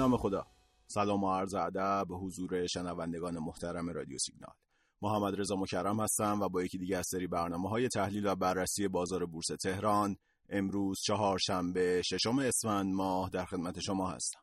نام خدا. سلام و عرض ادب به حضور شنوندگان محترم رادیو سیگنال. محمد رضا مکرم هستم و با یکی دیگه از سری برنامه‌های تحلیل و بررسی بازار بورس تهران امروز چهارشنبه ششم اسفند ماه در خدمت شما هستم.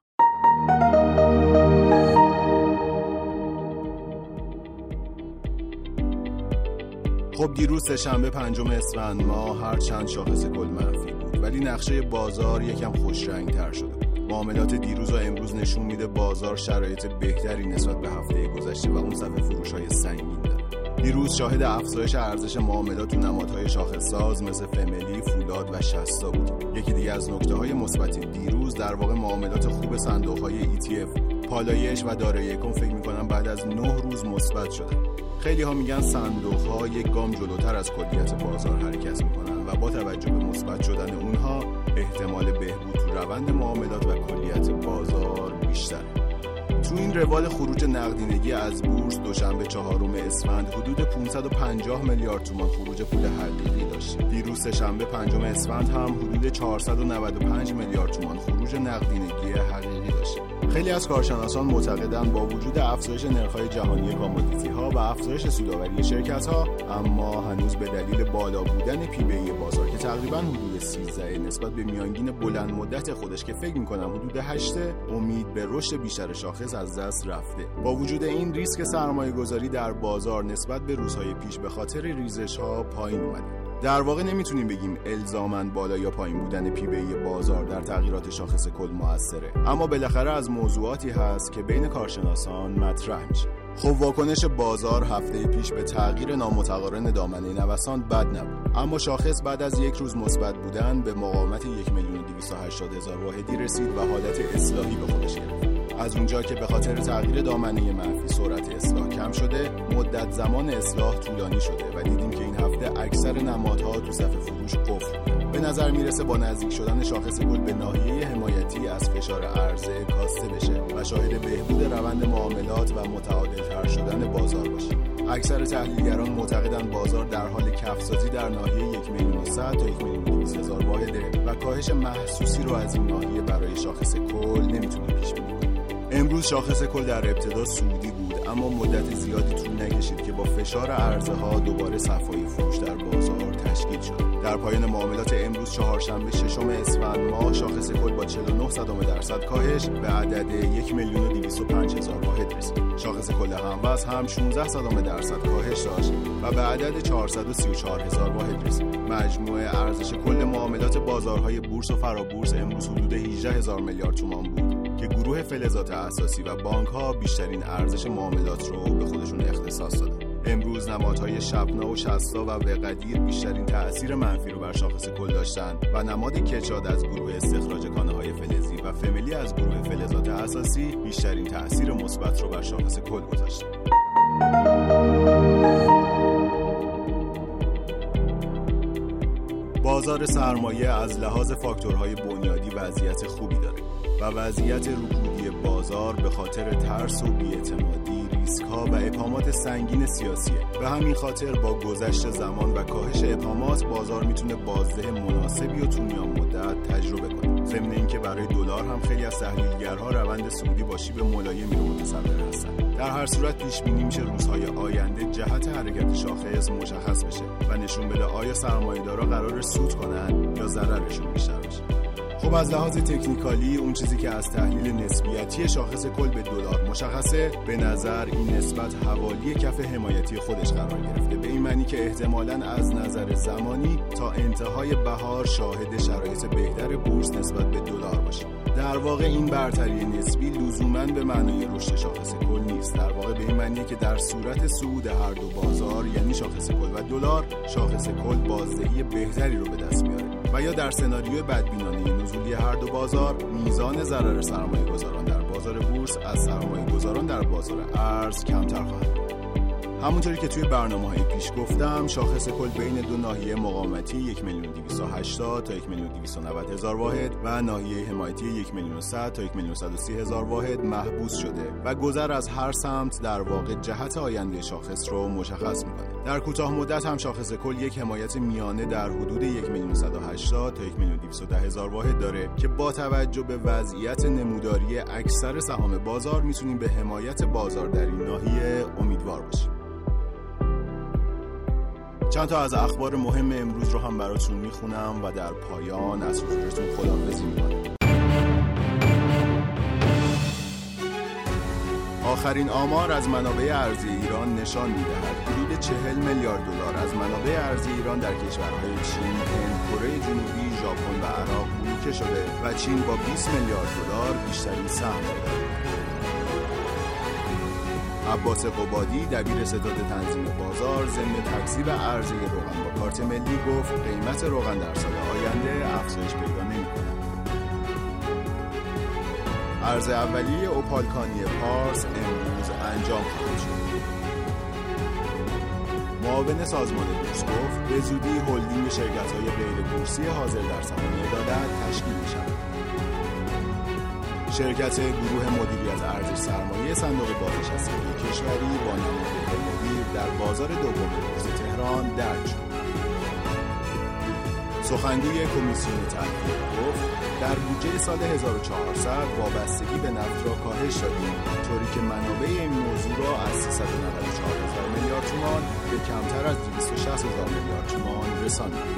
خب دیروز شنبه پنجم اسفند ماه هرچند شاخص کل منفی بود ولی نقشه بازار یکم خوش رنگ تر شده. معاملات دیروز و امروز نشون میده بازار شرایط بهتری نسبت به هفته گذشته و اون صفحه فروش‌های سنگین داره. دیروز شاهد افزایش ارزش معاملات تو نمادهای شاخص‌ساز مثل فمیلی، فولاد و شستا بود. یکی دیگه از نکته‌های مثبت دیروز در واقع معاملات خوب صندوق‌های ETF، پالایش و دارایی کن. فکر می‌کنم بعد از 9 روز مثبت شده. خیلی‌ها میگن صندوق‌ها یک گام جلوتر از کلیت بازار حرکت می‌کنن و با توجه به مثبت شدن اونها احتمال بهبود تو روند معاملات و کلیت بازار بیشتره. تو این روال خروج نقدینگی از بورس دوشنبه چهارم اسفند حدود 550 میلیارد تومان خروج پول حقیقی داشت. دیروز سه‌شنبه پنجم اسفند هم حدود 495 میلیارد تومان خروج نقدینگی حقیقی داشت. خیلی از کارشناسان معتقدند با وجود افزایش نرخ‌های جهانی کامودیتی‌ها و افزایش سودآوری شرکت‌ها، اما هنوز به دلیل بالا بودن پی‌بی بازار که تقریباً حدود 13 نسبت به میانگین بلند مدت خودش که فکر می‌کنم حدود 8، امید به رشد بیشتر شاخص از دست رفته. با وجود این ریسک سرمایه‌گذاری در بازار نسبت به روزهای پیش به خاطر ریزش‌ها پایین اومده. در واقع نمیتونیم بگیم الزاماً بالا یا پایین بودن پی‌بی بازار در تغییرات شاخص کل مؤثره، اما بالاخره از موضوعاتی هست که بین کارشناسان مطرح میشه. خب واکنش بازار هفته پیش به تغییر نامتقارن دامنه نوسان بد نبود، اما شاخص بعد از یک روز مثبت بودن به مقاومت 1,280,000 واحدی رسید و حالت اصلاحی به خودش گرفت. از اونجا که به خاطر تغییر دامنه منفی سرعت اصلاح کم شده، مدت زمان اصلاح طولانی شده و دیدیم که این هفته اکثر نمادها تو صف فروش قفل. به نظر میرسه با نزدیک شدن شاخص کل به ناحیه حمایتی از فشار عرضه کاسته بشه و شاهد بهبود روند معاملات و متعادل‌تر شدن بازار باشیم. اکثر تحلیلگران معتقدند بازار در حال کف‌سازی در ناحیه 1,100,000 تا 1,200,000 واحده و کاهش محسوسی رو از این ناحیه برای شاخص کل نمیتونه پیش بینی. امروز شاخص کل در ابتدا سودی بود، اما مدت زیادی طول نکشید که با فشار عرضه‌ها دوباره صفحه‌های فروش در بازار تشکیل شد. در پایان معاملات امروز چهارشنبه ششم اسفند ماه شاخص کل با 0.49% کاهش به عدد 1,205,000 واحد رسید. شاخص کل هموزن هم 0.16% کاهش داشت و به عدد 434,000 واحد رسید. مجموع ارزش کل معاملات بازارهای بورس و فرابورس امروز حدود 18,000 میلیارد تومان بود که گروه فلزات اساسی و بانک‌ها بیشترین ارزش معاملات رو به خودشون اختصاص دادن. امروز نمادهای شپنا و شستا و وقادیر بیشترین تأثیر منفی رو بر شاخص کل داشتن و نماد کچاد از گروه استخراج کانه‌های فلزی و فمیلی از گروه فلزات اساسی بیشترین تأثیر مثبت رو بر شاخص کل گذاشت. بازار سرمایه از لحاظ فاکتورهای بنیادی وضعیت خوبی داره و وضعیت رکودی بازار به خاطر ترس و بی‌اعتمادی، ریسک‌ها و ابهامات سنگین سیاسیه. به همین خاطر با گذشت زمان و کاهش ابهامات بازار میتونه بازده مناسبی و طولانی مدت تجربه کنه. ضمن اینکه برای دلار هم خیلی از تحلیلگرها روند صعودی با شیب ملایمی رو متصور هستن. در هر صورت پیش بینی میشه روزهای آینده جهت حرکت شاخص مشخص بشه و نشون بده آیا سرمایه‌دارا قراره سود کنن یا ضررشون بیشتر بشه. خب از لحاظ تکنیکالی اون چیزی که از تحلیل نسبیتی شاخص کل به دلار مشخصه، به نظر این نسبت حوالی کف حمایتی خودش قرار گرفته، به این معنی که احتمالاً از نظر زمانی تا انتهای بهار شاهد شرایط بهتر بورس نسبت به دلار باشه. در واقع این برتری نسبی لزوماً به معنای رشد شاخص کل نیست، در واقع به این معنی که در صورت صعود هر دو بازار یعنی شاخص کل و دلار، شاخص کل بازدهی بهتری رو به دست میاره و یا در سناریوی بدبینانه نزولی هر دو بازار میزان ضرر سرمایه‌گذاران در بازار بورس از سرمایه‌گذاران در بازار ارز کمتر خواهد بود. همونطوری که توی برنامه‌های پیش گفتم شاخص کل بین دو ناحیه مقاومتی 1,280,000 تا 1,290,000 واحد و ناحیه حمایتی 1,100,000 تا 1,130,000 واحد محبوس شده و گذر از هر سمت در واقع جهت آینده شاخص رو مشخص می‌کنه. در کوتاه مدت هم شاخص کل یک حمایت میانه در حدود 1,180,000 تا 1,210,000 واحد داره که با توجه به وضعیت نموداری اکثر سهام بازار میتونیم به حمایت بازار در این ناحیه امیدوار باشیم. چند تا از اخبار مهم امروز رو هم براتون میخونم و در پایان از حضورتون خداحافظی میکنم. آخرین آمار از منابع ارزی ایران نشان می‌دهد حدود 40 میلیارد دلار از منابع ارزی ایران در کشورهای چین، هند، کره جنوبی، ژاپن و عراق بروکه شده و چین با 20 میلیارد دلار بیشترین سهم دارد. عباس قبادی دبیر ستاد تنظیم بازار ضمن تکذیب ارزی روغن با کارت ملی گفت قیمت روغن در سال آینده افزایش پیدا نمی‌کند. ارز اولیه اوپالکانی پارس امروز انجام خواهد شد. معاون سازمان بورس گفت به زودی هلدینگ شرکت‌های غیر بورسی حاضر در صنایع عدالت تشکیل می‌شود. شرکت گروه مدیری از ارزش سرمایه صندوق بازنشستگی کشوری با نماینده مدیر در بازار دوم بورس تهران درج شد. سخنگوی کمیسیون تحقیق گفت در بودجه سال 1400 وابستگی به نفت را کاهش دادیم، طوری که منابع این موضوع را از 394,000 میلیارد تومان به کمتر از 260,000 میلیارد تومان رساندیم.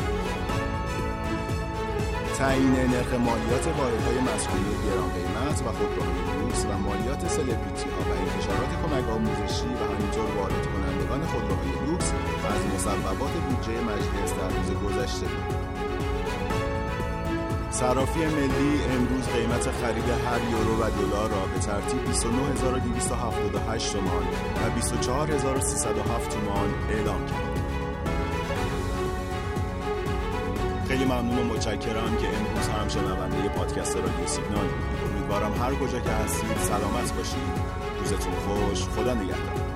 تعیین نرخ مالیات واحدهای مسکونی گران قیمت و خودروهای بورس و مالیات سلبریتی‌ها و انتشارات کمک آموزشی و همینطور وارد کنندگان خودروهای لوکس از مصوبات بودجه مجلس در روز گذشته. صرافی ملی امروز قیمت خرید هر یورو و دلار را به ترتیب 29278 تومان و 24307 تومان اعلام کرد. خیلی ممنون و متشکرم که امروز هم شنونده پادکست رادیو سیگنال بودید. امیدوارم هر کجا که هستید سلامت باشید. روزتون خوش. خدا نگهدار.